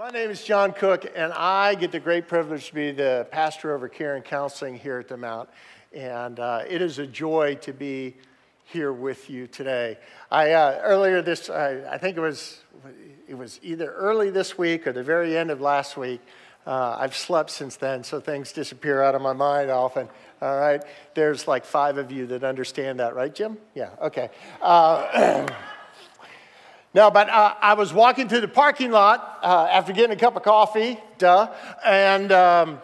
My name is John Cook, and I get the great privilege to be the pastor over care and counseling here at the Mount, and it is a joy to be here with you today. I think it was either early this week or the very end of last week. I've slept since then, so things disappear out of my mind often, all right? There's like five of you that understand that, right, Jim? Yeah, okay. No, but I was walking through the parking lot after getting a cup of coffee, and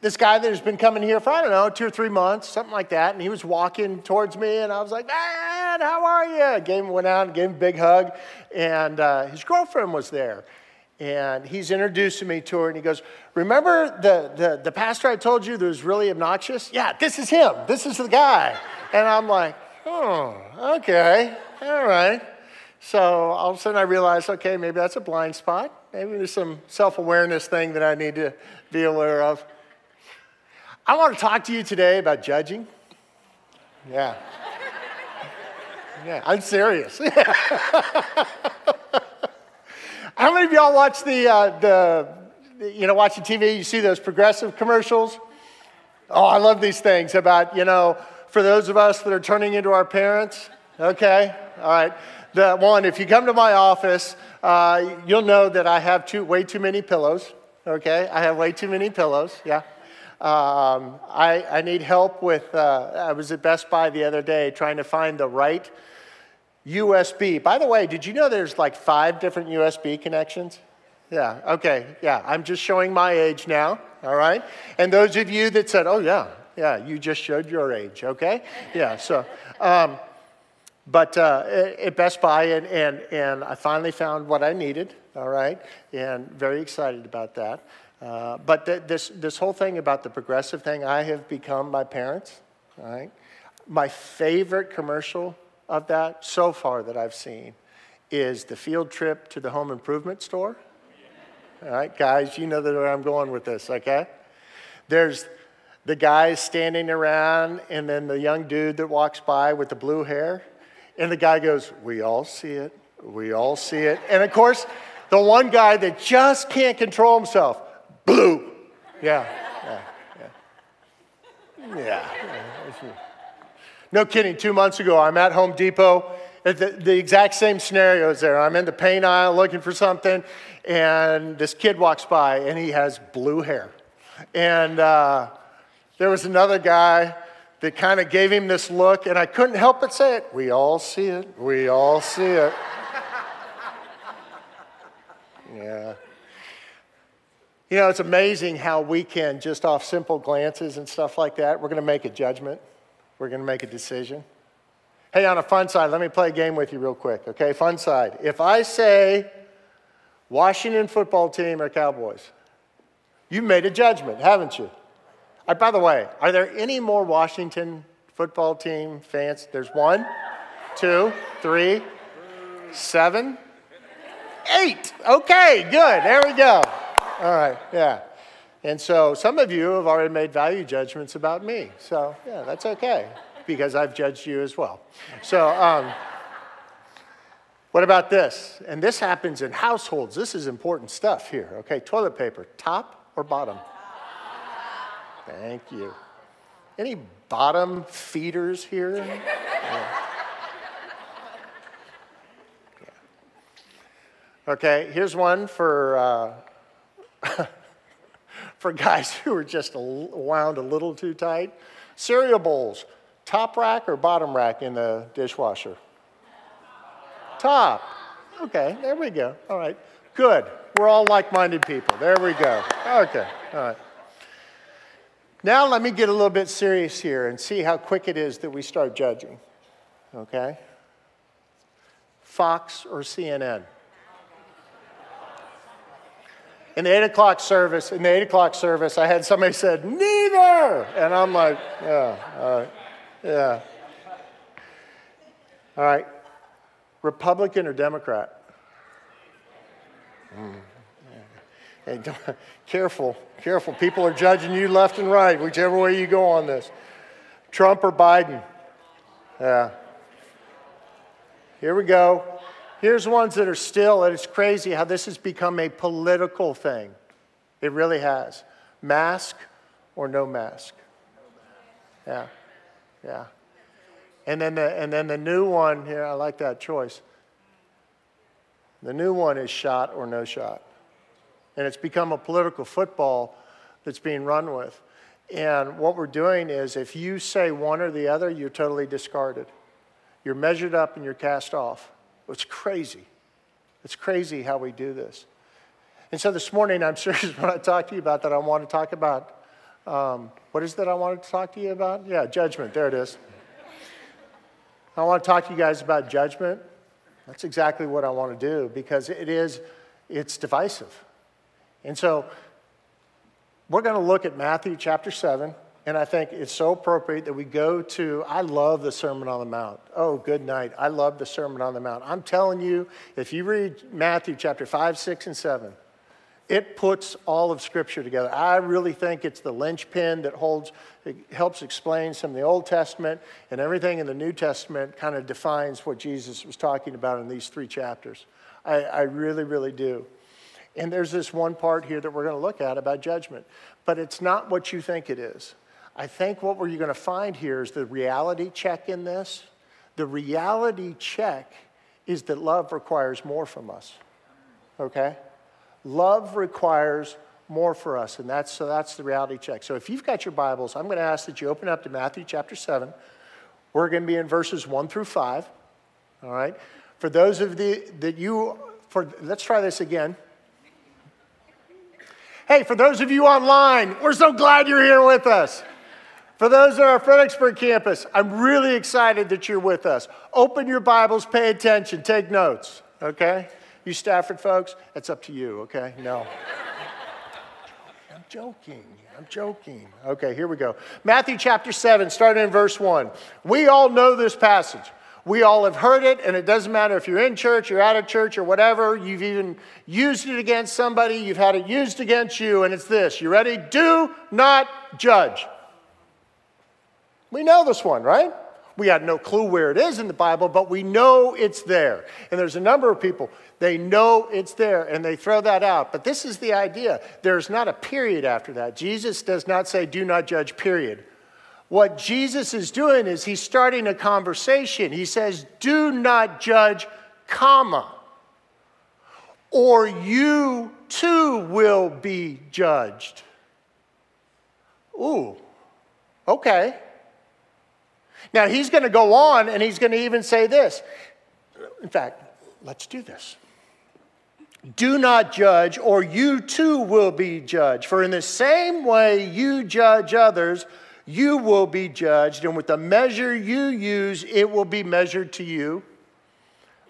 this guy that has been coming here for, 2 or 3 months, something like that, and he was walking towards me, and I was like, man, how are you? I went out and gave him a big hug, and his girlfriend was there, and he's introducing me to her, and he goes, remember the pastor I told you that was really obnoxious? Yeah, this is him. This is the guy. And I'm like, oh, okay, all right. So all of a sudden I realized, okay, maybe that's a blind spot. Maybe there's some self-awareness thing that I need to be aware of. I want to talk to you today about judging. Yeah. Yeah, I'm serious. How many of y'all watch watching TV, you see those progressive commercials? Oh, I love these things about, for those of us that are turning into our parents, okay, all right. If you come to my office, you'll know that I have way too many pillows, okay? I have way too many pillows, yeah. I need help with, I was at Best Buy the other day trying to find the right USB. By the way, did you know there's like 5 different USB connections? Yeah, okay, yeah. I'm just showing my age now, all right? And those of you that said, oh, yeah, you just showed your age, okay? Yeah, so... But at Best Buy, and I finally found what I needed, all right, and very excited about that. But this whole thing about the progressive thing, I have become my parents, all right? My favorite commercial of that so far that I've seen is the field trip to the home improvement store. All right, guys, you know where I'm going with this, okay? There's the guys standing around, and then the young dude that walks by with the blue hair. And the guy goes, we all see it. And of course, the one guy that just can't control himself, blue. Yeah. No kidding, 2 months ago, I'm at Home Depot. The exact same scenario is there. I'm in the paint aisle looking for something, and this kid walks by, and he has blue hair. And there was another guy that kind of gave him this look, and I couldn't help but say it. We all see it. Yeah. It's amazing how we can, just off simple glances and stuff like that, we're going to make a judgment. We're going to make a decision. Hey, on a fun side, let me play a game with you real quick, okay? Fun side. If I say Washington football team or Cowboys, you've made a judgment, haven't you? By the way, are there any more Washington football team fans? There's 1, 2, 3, 7, 8. Okay, good. There we go. All right, yeah. And so some of you have already made value judgments about me. So, yeah, that's okay because I've judged you as well. So what about this? And this happens in households. This is important stuff here, okay? Toilet paper, top or bottom? Thank you. Any bottom feeders here? Yeah. Okay, here's one for for guys who are just wound a little too tight. Cereal bowls, top rack or bottom rack in the dishwasher? Top. Okay, there we go. All right, good. We're all like-minded people. There we go. Okay, all right. Now let me get a little bit serious here and see how quick it is that we start judging, okay? Fox or CNN? In the 8 o'clock service, I had somebody said, neither! And I'm like, yeah, all right, yeah. All right, Republican or Democrat? Hey, careful. People are judging you left and right, whichever way you go on this. Trump or Biden? Yeah. Here we go. Here's ones that are still, and it's crazy how this has become a political thing. It really has. Mask or no mask. Yeah, yeah. And then the new one here, I like that choice. The new one is shot or no shot. And it's become a political football that's being run with. And what we're doing is if you say one or the other, you're totally discarded. You're measured up and you're cast off. It's crazy. It's crazy how we do this. And so this morning, I'm serious when I talk to you about that. I want to talk about, what is that I wanted to talk to you about? Yeah, judgment. There it is. I want to talk to you guys about judgment. That's exactly what I want to do because it's divisive. And so we're going to look at Matthew chapter 7, and I think it's so appropriate that we go to, I love the Sermon on the Mount. Oh, good night. I love the Sermon on the Mount. I'm telling you, if you read Matthew chapter 5, 6, and 7, it puts all of Scripture together. I really think it's the linchpin that helps explain some of the Old Testament, and everything in the New Testament kind of defines what Jesus was talking about in these three chapters. I really, really do. And there's this one part here that we're going to look at about judgment. But it's not what you think it is. I think what we're going to find here is the reality check in this. The reality check is that love requires more from us. Okay? Love requires more for us. And that's the reality check. So if you've got your Bibles, I'm going to ask that you open up to Matthew chapter 7. We're going to be in verses 1 through 5. All right? For those of you that let's try this again. Hey, for those of you online, we're so glad you're here with us. For those at our Fredericksburg campus, I'm really excited that you're with us. Open your Bibles, pay attention, take notes, okay? You Stafford folks, that's up to you, okay? No. I'm joking. Okay, here we go. Matthew chapter 7, starting in verse 1. We all know this passage. We all have heard it, and it doesn't matter if you're in church, you're out of church, or whatever. You've even used it against somebody. You've had it used against you, and it's this. You ready? Do not judge. We know this one, right? We had no clue where it is in the Bible, but we know it's there. And there's a number of people, they know it's there, and they throw that out. But this is the idea. There's not a period after that. Jesus does not say, do not judge, period. What Jesus is doing is he's starting a conversation. He says, do not judge, comma, or you too will be judged. Ooh, okay. Now he's going to go on and he's going to even say this. In fact, let's do this. Do not judge, or you too will be judged. For in the same way you judge others, you will be judged, and with the measure you use, it will be measured to you.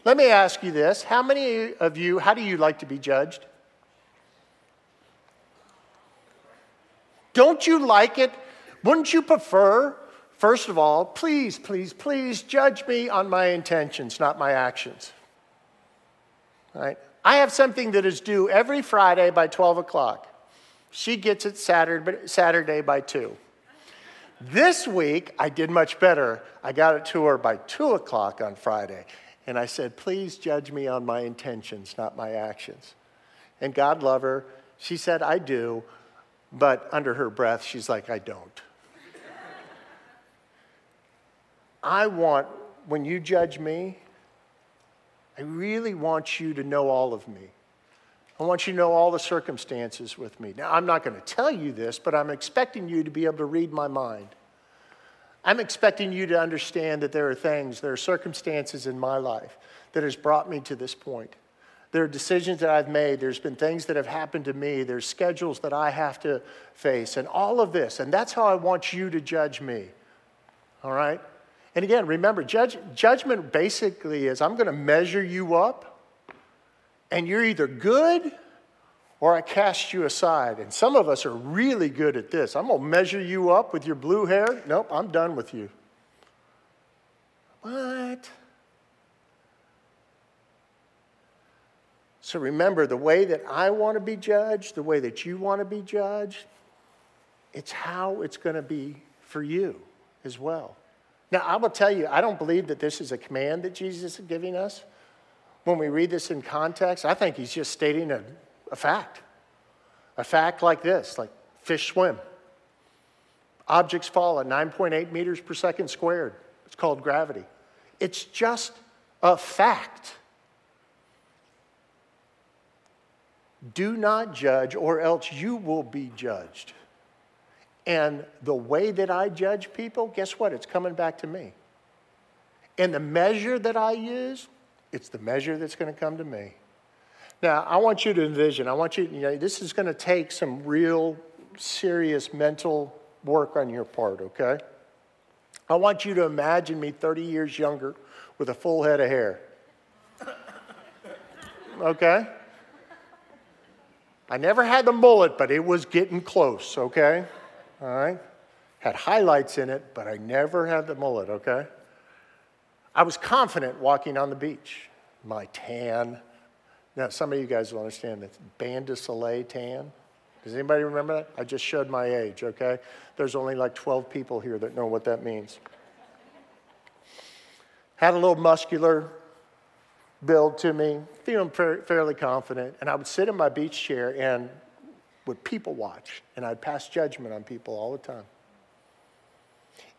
Let me ask you this. How many of you, how do you like to be judged? Don't you like it? Wouldn't you prefer, first of all, please judge me on my intentions, not my actions. All right? I have something that is due every Friday by 12 o'clock. She gets it Saturday by 2. This week, I did much better. I got it to her by 2 o'clock on Friday. And I said, please judge me on my intentions, not my actions. And God love her. She said, I do. But under her breath, she's like, I don't. I want, when you judge me, I really want you to know all of me. I want you to know all the circumstances with me. Now, I'm not going to tell you this, but I'm expecting you to be able to read my mind. I'm expecting you to understand that there are circumstances in my life that has brought me to this point. There are decisions that I've made. There's been things that have happened to me. There's schedules that I have to face and all of this. And that's how I want you to judge me, all right? And again, remember, judgment basically is I'm going to measure you up. And you're either good or I cast you aside. And some of us are really good at this. I'm going to measure you up with your blue hair. Nope, I'm done with you. What? So remember, the way that I want to be judged, the way that you want to be judged, it's how it's going to be for you as well. Now, I will tell you, I don't believe that this is a command that Jesus is giving us. when we read this in context, I think he's just stating a fact. A fact like this, like fish swim. Objects fall at 9.8 meters per second squared. It's called gravity. It's just a fact. Do not judge, or else you will be judged. And the way that I judge people, guess what? It's coming back to me. And the measure that I use, it's the measure that's going to come to me. Now, I want you to envision, this is going to take some real serious mental work on your part, okay? I want you to imagine me 30 years younger with a full head of hair. Okay? I never had the mullet, but it was getting close, okay? All right? Had highlights in it, but I never had the mullet, okay? I was confident walking on the beach. My tan. Now, some of you guys will understand this. Bande de Soleil tan. Does anybody remember that? I just showed my age, okay? There's only like 12 people here that know what that means. Had a little muscular build to me, feeling fairly confident, and I would sit in my beach chair and would people watch, and I'd pass judgment on people all the time.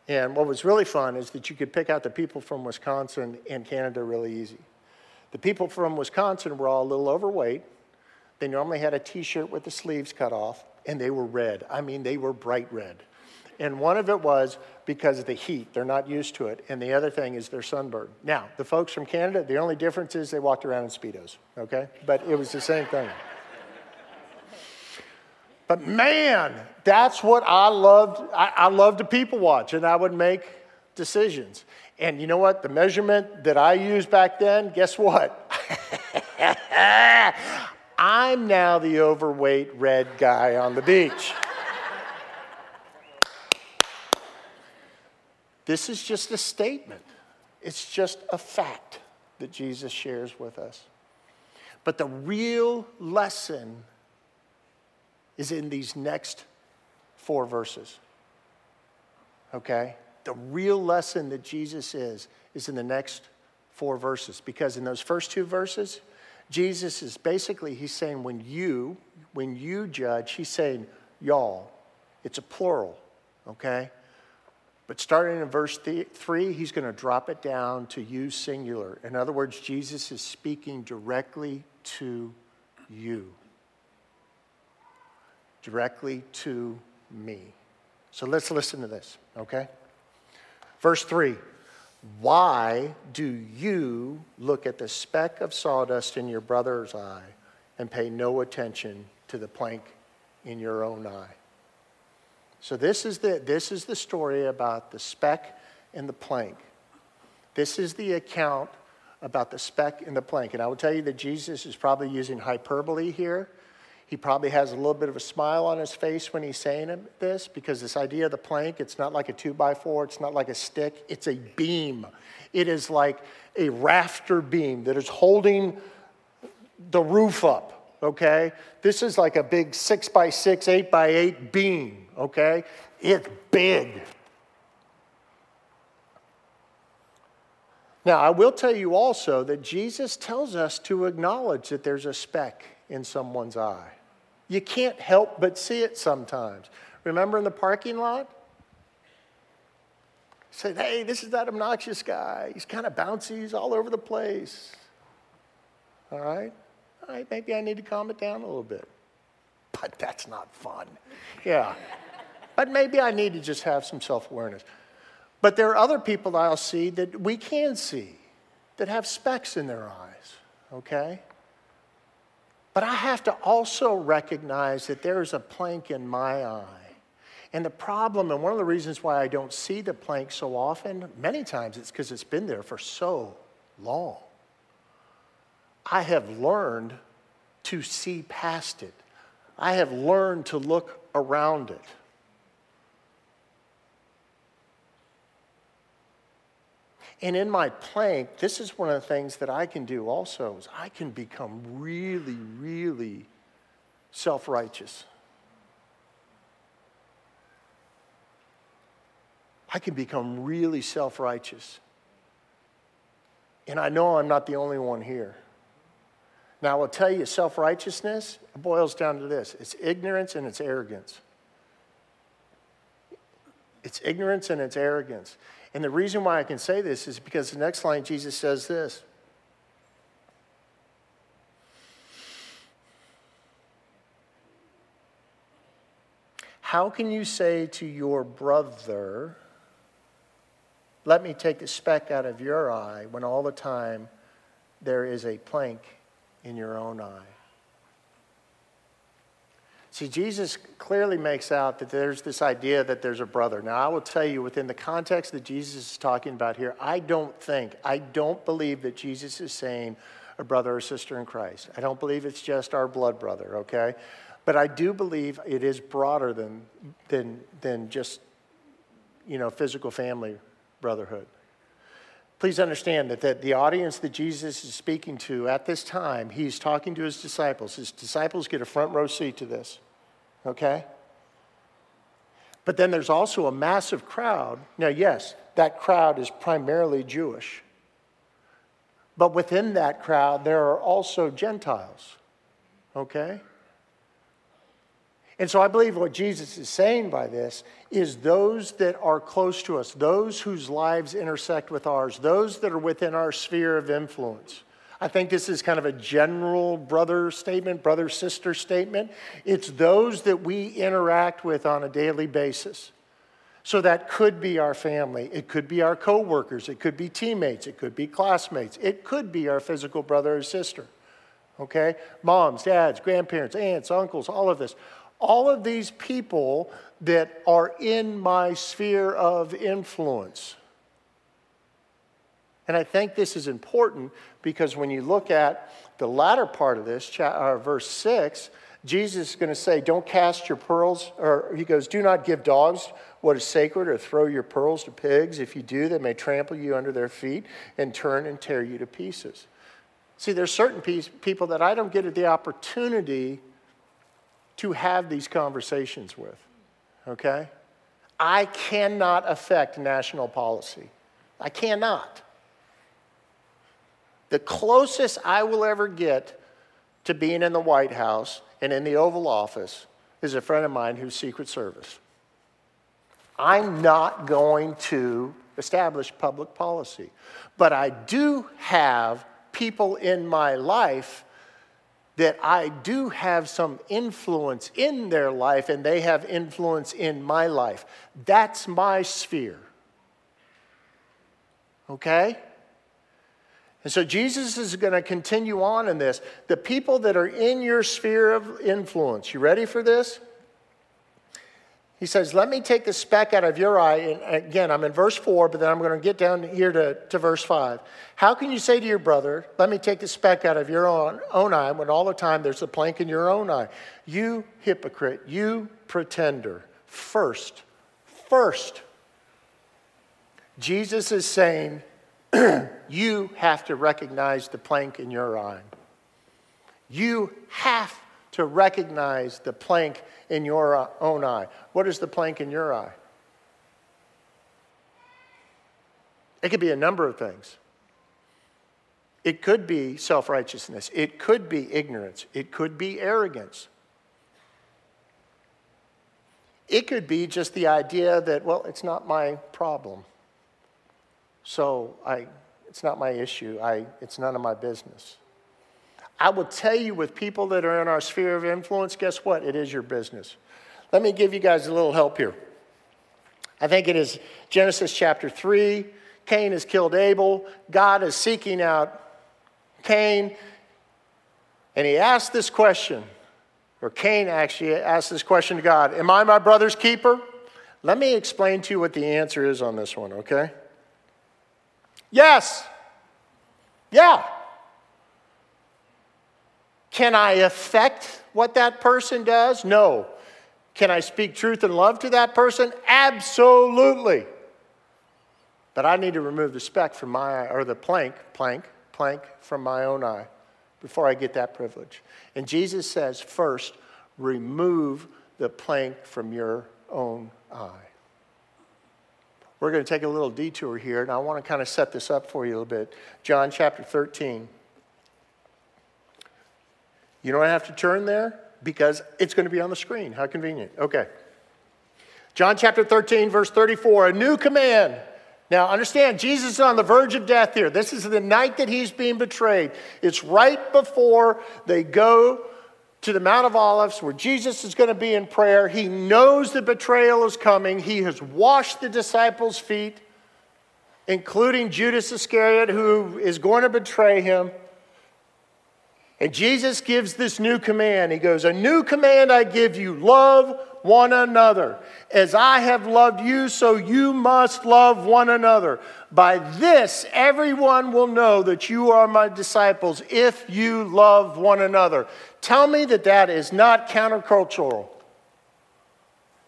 And what was really fun is that you could pick out the people from Wisconsin and Canada really easy. The people from Wisconsin were all a little overweight. They normally had a T-shirt with the sleeves cut off, and they were red. I mean, they were bright red. And one of it was because of the heat. They're not used to it. And the other thing is their sunburn. Now, the folks from Canada, the only difference is they walked around in Speedos, okay? But it was the same thing. But man, that's what I loved. I loved to people watch, and I would make decisions. And you know what? The measurement that I used back then, guess what? I'm now the overweight red guy on the beach. This is just a statement. It's just a fact that Jesus shares with us. But the real lesson is in these next 4 verses. Okay? The real lesson that Jesus is in the next 4 verses. Because in those first 2 verses, Jesus is basically, he's saying when you judge, he's saying y'all. It's a plural, okay? But starting in verse 3, he's going to drop it down to you singular. In other words, Jesus is speaking directly to you. Directly to me. So let's listen to this, okay? Verse 3, why do you look at the speck of sawdust in your brother's eye and pay no attention to the plank in your own eye? So this is the story about the speck and the plank. This is the account about the speck and the plank. And I will tell you that Jesus is probably using hyperbole here. He probably has a little bit of a smile on his face when he's saying this, because this idea of the plank, it's not like a 2x4, it's not like a stick, it's a beam. It is like a rafter beam that is holding the roof up. Okay, this is like a big 6x6, 8x8 beam, okay? It's big. Now, I will tell you also that Jesus tells us to acknowledge that there's a speck in someone's eye. You can't help but see it sometimes. Remember in the parking lot? Say, hey, this is that obnoxious guy. He's kind of bouncy. He's all over the place. All right? All right, maybe I need to calm it down a little bit. But that's not fun. Yeah. But maybe I need to just have some self-awareness. But there are other people that I'll see that we can see that have specks in their eyes, okay? But I have to also recognize that there is a plank in my eye. And the problem, and one of the reasons why I don't see the plank so often, many times it's because it's been there for so long. I have learned to see past it. I have learned to look around it. And in my plank, this is one of the things that I can do also, is I can become really, really self-righteous. I can become really self-righteous. And I know I'm not the only one here. Now, I will tell you, self-righteousness boils down to this. It's ignorance and it's arrogance. It's ignorance and it's arrogance. And the reason why I can say this is because the next line, Jesus says this. How can you say to your brother, let me take the speck out of your eye, when all the time there is a plank in your own eye? See, Jesus clearly makes out that there's this idea that there's a brother. Now, I will tell you, within the context that Jesus is talking about here, I don't believe that Jesus is saying a brother or sister in Christ. I don't believe it's just our blood brother, okay? But I do believe it is broader than just, you know, physical family brotherhood. Please understand that the audience that Jesus is speaking to at this time, he's talking to his disciples. His disciples get a front row seat to this. Okay? But then there's also a massive crowd. Now, yes, that crowd is primarily Jewish. But within that crowd, there are also Gentiles. Okay? And so I believe what Jesus is saying by this is those that are close to us, those whose lives intersect with ours, those that are within our sphere of influence. I think this is kind of a general brother statement, brother sister statement. It's those that we interact with on a daily basis. So that could be our family, it could be our coworkers, it could be teammates, it could be classmates, it could be our physical brother or sister. Okay? Moms, dads, grandparents, aunts, uncles, all of this. All of these people that are in my sphere of influence. And I think this is important because when you look at the latter part of this, verse 6, Jesus is going to say, don't cast your pearls, or he goes, do not give dogs what is sacred or throw your pearls to pigs. If you do, they may trample you under their feet and turn and tear you to pieces. See, there's certain people that I don't get the opportunity to have these conversations with, okay? I cannot affect national policy. I cannot. The closest I will ever get to being in the White House and in the Oval Office is a friend of mine who's Secret Service. I'm not going to establish public policy, but I do have people in my life that I do have some influence in their life and they have influence in my life. That's my sphere. Okay? And so Jesus is going to continue on in this. The people that are in your sphere of influence, you ready for this? He says, let me take the speck out of your eye. And again, I'm in verse 4, but then I'm going to get down here to verse 5. How can you say to your brother, let me take the speck out of your own eye, when all the time there's a plank in your own eye? You hypocrite, you pretender. First, Jesus is saying, you have to recognize the plank in your eye. You have to recognize the plank in your own eye. What is the plank in your eye? It could be a number of things. It could be self-righteousness. It could be ignorance. It could be arrogance. It could be just the idea that, well, it's not my problem. It's not my issue. It's none of my business. I will tell you, with people that are in our sphere of influence, guess what? It is your business. Let me give you guys a little help here. I think it is Genesis chapter 3. Cain has killed Abel. God is seeking out Cain. And he asked this question, or Cain actually asked this question to God. Am I my brother's keeper? Let me explain to you what the answer is on this one, okay? Yes. Yeah. Can I affect what that person does? No. Can I speak truth and love to that person? Absolutely. But I need to remove the speck from my eye, or the plank from my own eye before I get that privilege. And Jesus says, first, remove the plank from your own eye. We're going to take a little detour here, and I want to kind of set this up for you a little bit. John chapter 13. You don't have to turn there because it's going to be on the screen. How convenient. Okay. John chapter 13, verse 34, a new command. Now, understand, Jesus is on the verge of death here. This is the night that he's being betrayed. It's right before they go to the Mount of Olives where Jesus is going to be in prayer. He knows the betrayal is coming. He has washed the disciples' feet, including Judas Iscariot, who is going to betray him. And Jesus gives this new command. He goes, a new command I give you, love one another. As I have loved you, so you must love one another. By this, everyone will know that you are my disciples if you love one another. Tell me that that is not countercultural.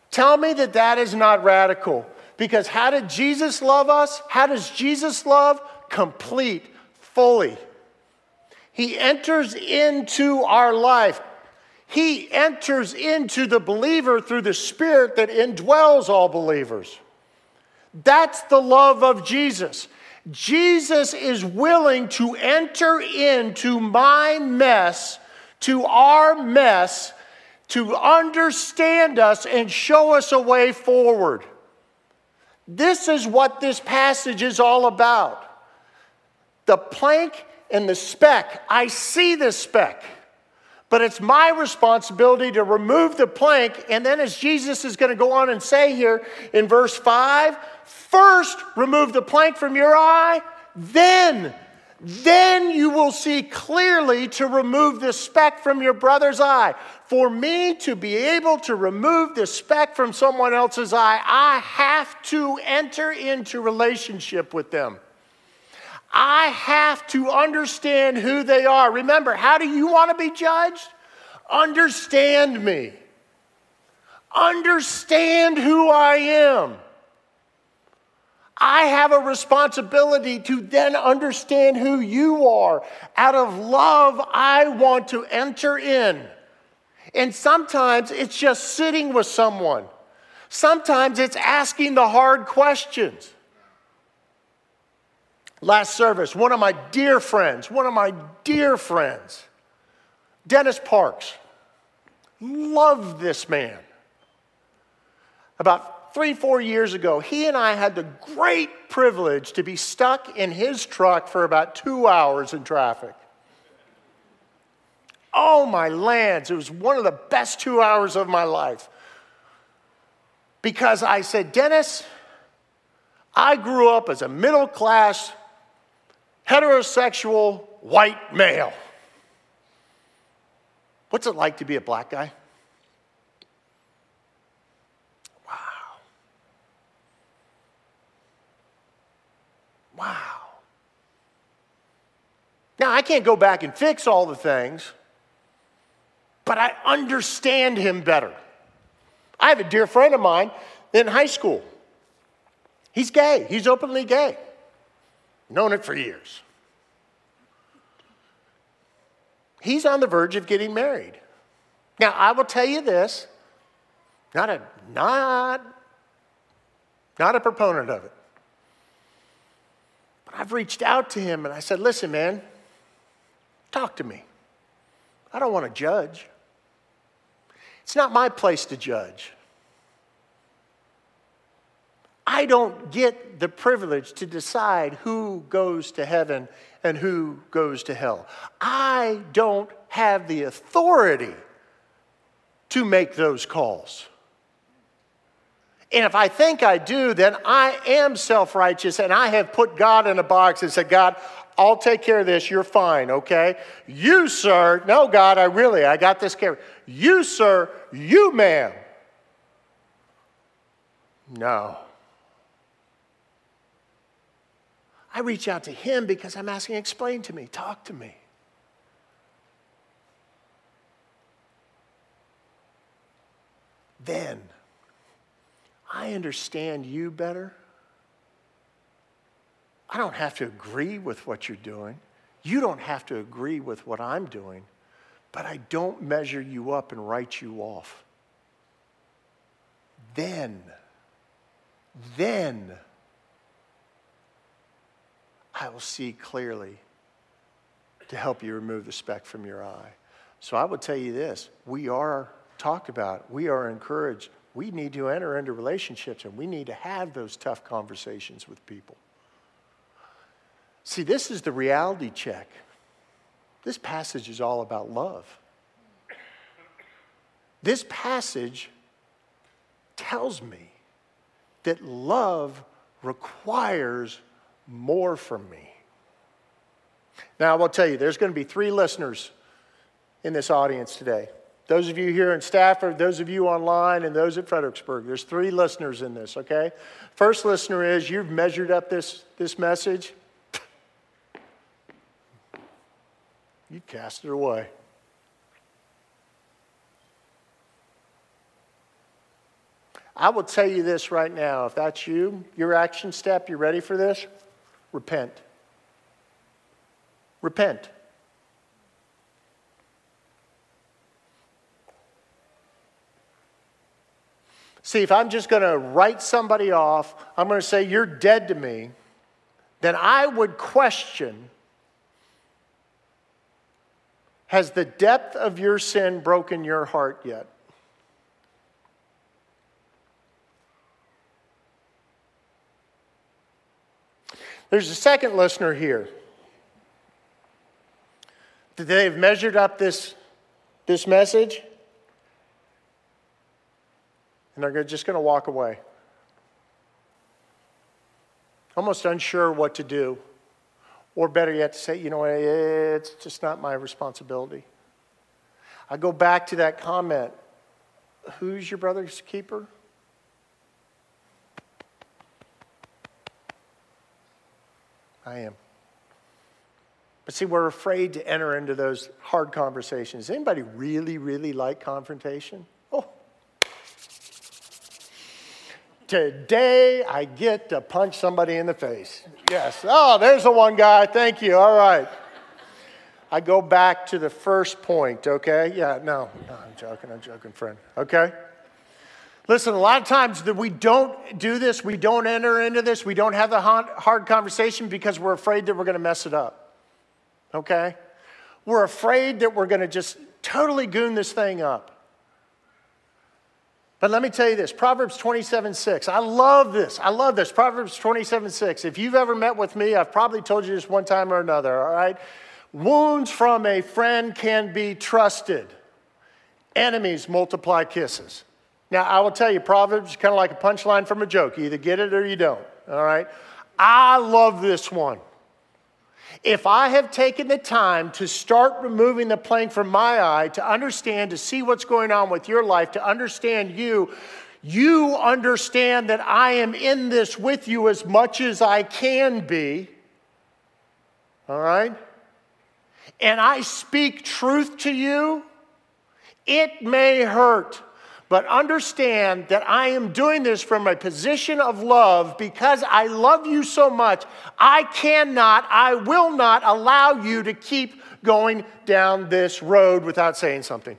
Tell me that that is not radical. Because how did Jesus love us? How does Jesus love? Complete, fully. He enters into our life. He enters into the believer through the Spirit that indwells all believers. That's the love of Jesus. Jesus is willing to enter into my mess, to our mess, to understand us and show us a way forward. This is what this passage is all about. The plank and the speck, I see this speck, but it's my responsibility to remove the plank. And then as Jesus is going to go on and say here in verse 5, first remove the plank from your eye, then you will see clearly to remove the speck from your brother's eye. For me to be able to remove the speck from someone else's eye, I have to enter into relationship with them. I have to understand who they are. Remember, how do you want to be judged? Understand me. Understand who I am. I have a responsibility to then understand who you are. Out of love, I want to enter in. And sometimes it's just sitting with someone. Sometimes it's asking the hard questions. Last service, one of my dear friends, Dennis Parks, loved this man. About 3-4 years ago, he and I had the great privilege to be stuck in his truck for about 2 hours in traffic. Oh, my lands, it was one of the best 2 hours of my life. Because I said, Dennis, I grew up as a middle-class heterosexual white male. What's it like to be a black guy? Wow. Now, I can't go back and fix all the things, but I understand him better. I have a dear friend of mine in high school. He's gay. He's openly gay. Known it for years. He's on the verge of getting married. Now, I will tell you this, not a proponent of it. But I've reached out to him and I said, listen, man, talk to me. I don't want to judge. It's not my place to judge. I don't get the privilege to decide who goes to heaven and who goes to hell. I don't have the authority to make those calls. And if I think I do, then I am self-righteous and I have put God in a box and said, God, I'll take care of this. You're fine, okay? You, sir, no, God, I got this covered. You, sir, you, ma'am. No. I reach out to him because I'm asking, explain to me, talk to me. Then I understand you better. I don't have to agree with what you're doing. You don't have to agree with what I'm doing, but I don't measure you up and write you off. Then I will see clearly to help you remove the speck from your eye. So I would tell you this, we are talked about, we are encouraged, we need to enter into relationships and we need to have those tough conversations with people. See, this is the reality check. This passage is all about love. This passage tells me that love requires more from me. Now, I will tell you, there's going to be 3 listeners in this audience today. Those of you here in Stafford, those of you online, and those at Fredericksburg. There's 3 listeners in this, okay? First listener is, you've measured up this message. You cast it away. I will tell you this right now. If that's you, your action step, you ready for this? Repent. Repent. See, if I'm just going to write somebody off, I'm going to say, you're dead to me, then I would question, has the depth of your sin broken your heart yet? There's a second listener here. They've measured up this message, and they're just going to walk away. Almost unsure what to do. Or better yet, to say, you know, it's just not my responsibility. I go back to that comment. Who's your brother's keeper? I am. But see, we're afraid to enter into those hard conversations. Does anybody really, really like confrontation? Oh. Today, I get to punch somebody in the face. Yes. Oh, there's the one guy. Thank you. All right. I go back to the first point, okay? Yeah, no, I'm joking, friend. Okay? Listen, a lot of times that we don't do this, we don't enter into this, we don't have the hard conversation because we're afraid that we're going to mess it up, okay? We're afraid that we're going to just totally goon this thing up. But let me tell you this, Proverbs 27:6. I love this. Proverbs 27:6. If you've ever met with me, I've probably told you this one time or another, all right? Wounds from a friend can be trusted. Enemies multiply kisses. Now, I will tell you, Proverbs is kind of like a punchline from a joke. You either get it or you don't, all right? I love this one. If I have taken the time to start removing the plank from my eye, to understand, to see what's going on with your life, to understand you, you understand that I am in this with you as much as I can be, all right? And I speak truth to you, it may hurt. But understand that I am doing this from a position of love because I love you so much. I will not allow you to keep going down this road without saying something.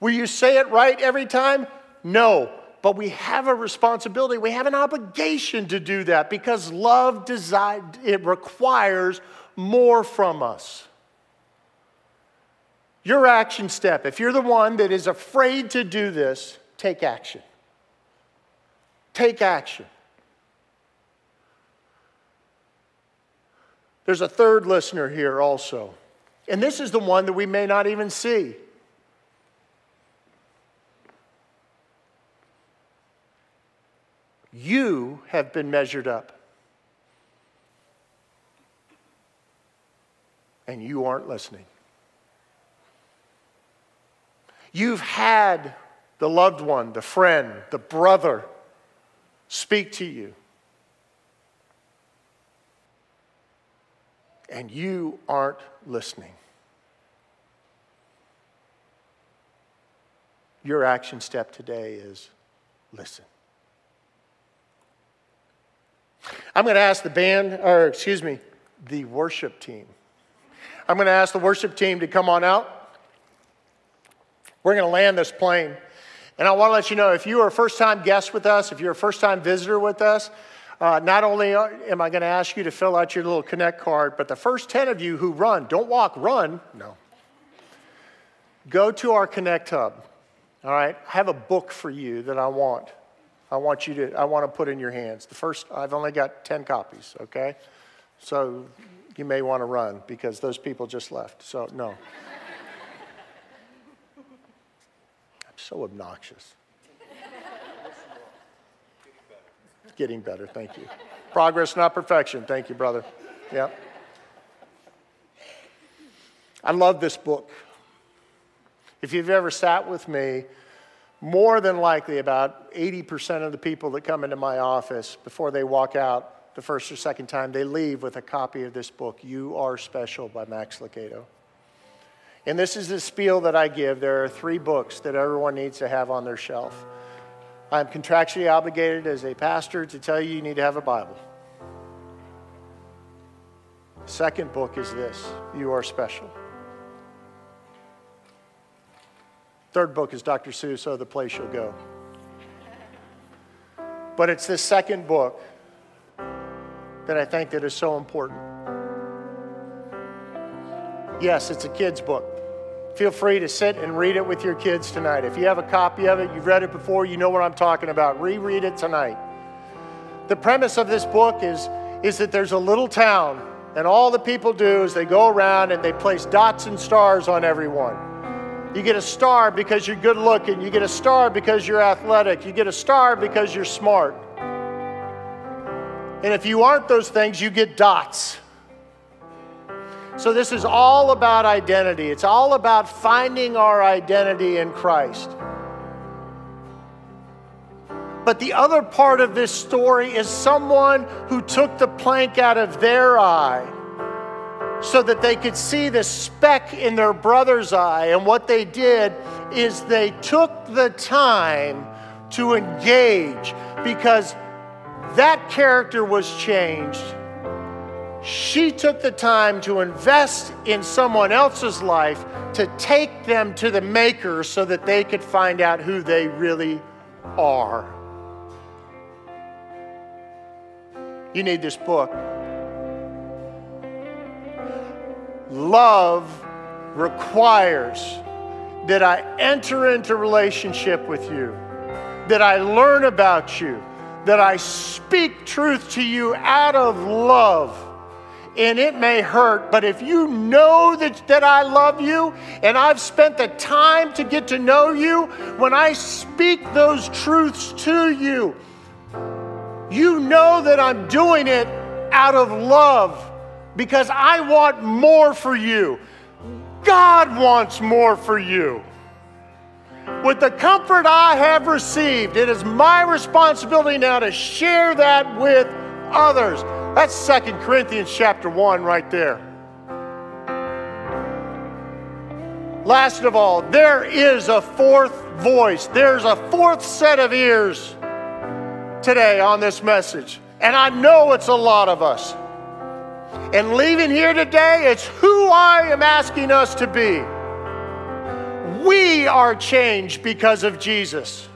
Will you say it right every time? No, but we have a responsibility. We have an obligation to do that because love it requires more from us. Your action step, if you're the one that is afraid to do this, take action. Take action. There's a third listener here also. And this is the one that we may not even see. You have been measured up. And you aren't listening. You've had the loved one, the friend, the brother speak to you. And you aren't listening. Your action step today is listen. I'm going to ask the worship team. I'm going to ask the worship team to come on out. We're going to land this plane. And I want to let you know, if you are a first-time guest with us, if you're a first-time visitor with us, not only am I going to ask you to fill out your little Connect card, but the first 10 of you who run, don't walk, run. No. Go to our Connect Hub. All right, I have a book for you that I want to put in your hands. I've only got 10 copies, okay? So you may want to run because those people just left. So no. I'm so obnoxious. Getting better, thank you. Progress, not perfection. Thank you, brother. Yeah. I love this book. If you've ever sat with me, more than likely about 80% of the people that come into my office, before they walk out the first or second time, they leave with a copy of this book, You Are Special by Max Lucado. And this is the spiel that I give. There are 3 books that everyone needs to have on their shelf. I'm contractually obligated as a pastor to tell you need to have a Bible. The second book is this, You Are Special. Third book is Dr. Seuss, Oh, the Place You'll Go. But it's this second book that I think that is so important. Yes, it's a kid's book. Feel free to sit and read it with your kids tonight. If you have a copy of it, you've read it before, you know what I'm talking about. Reread it tonight. The premise of this book is that there's a little town, and all the people do is they go around and they place dots and stars on everyone. You get a star because you're good looking. You get a star because you're athletic. You get a star because you're smart. And if you aren't those things, you get dots. So this is all about identity. It's all about finding our identity in Christ. But the other part of this story is someone who took the plank out of their eye so that they could see the speck in their brother's eye. And what they did is they took the time to engage because that character was changed. She took the time to invest in someone else's life to take them to the maker so that they could find out who they really are. You need this book. Love requires that I enter into relationship with you, that I learn about you, that I speak truth to you out of love. And it may hurt, but if you know that I love you and I've spent the time to get to know you, when I speak those truths to you, you know that I'm doing it out of love. Because I want more for you. God wants more for you. With the comfort I have received, it is my responsibility now to share that with others. That's 2 Corinthians chapter 1 right there. Last of all, there is a fourth voice. There's a fourth set of ears today on this message. And I know it's a lot of us. And leaving here today, it's who I am asking us to be. We are changed because of Jesus.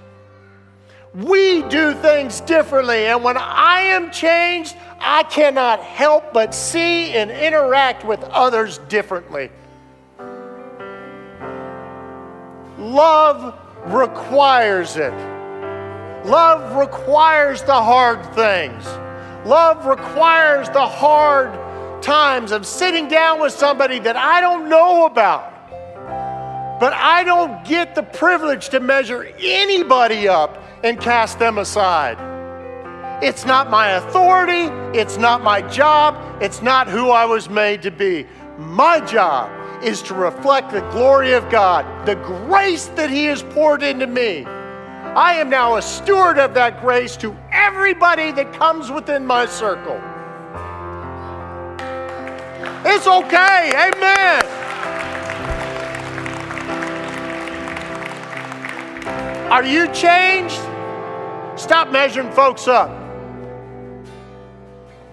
We do things differently. And when I am changed, I cannot help but see and interact with others differently. Love requires it. Love requires the hard things. Love requires the hard times of sitting down with somebody that I don't know about. But I don't get the privilege to measure anybody up and cast them aside. It's not my authority. It's not my job. It's not who I was made to be. My job is to reflect the glory of God, the grace that He has poured into me. I am now a steward of that grace to everybody that comes within my circle. It's okay. Amen. Are you changed? Stop measuring folks up.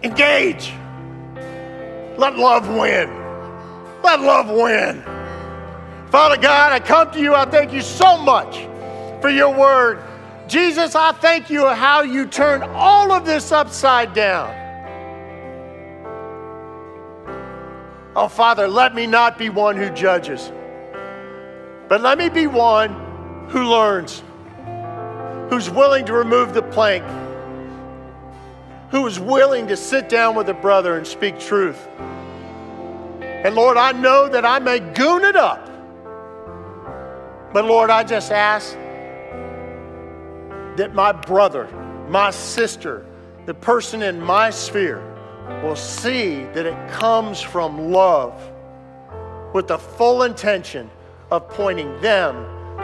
Engage. Let love win. Let love win. Father God, I come to you. I thank you so much for your word. Jesus, I thank you for how you turned all of this upside down. Oh, Father, let me not be one who judges. But let me be one who learns, who's willing to remove the plank, who is willing to sit down with a brother and speak truth. And Lord, I know that I may goon it up, but Lord, I just ask that my brother, my sister, the person in my sphere will see that it comes from love with the full intention of pointing them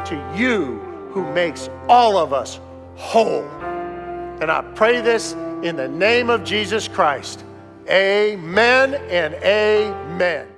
to you who makes all of us whole. And I pray this in the name of Jesus Christ. Amen and amen.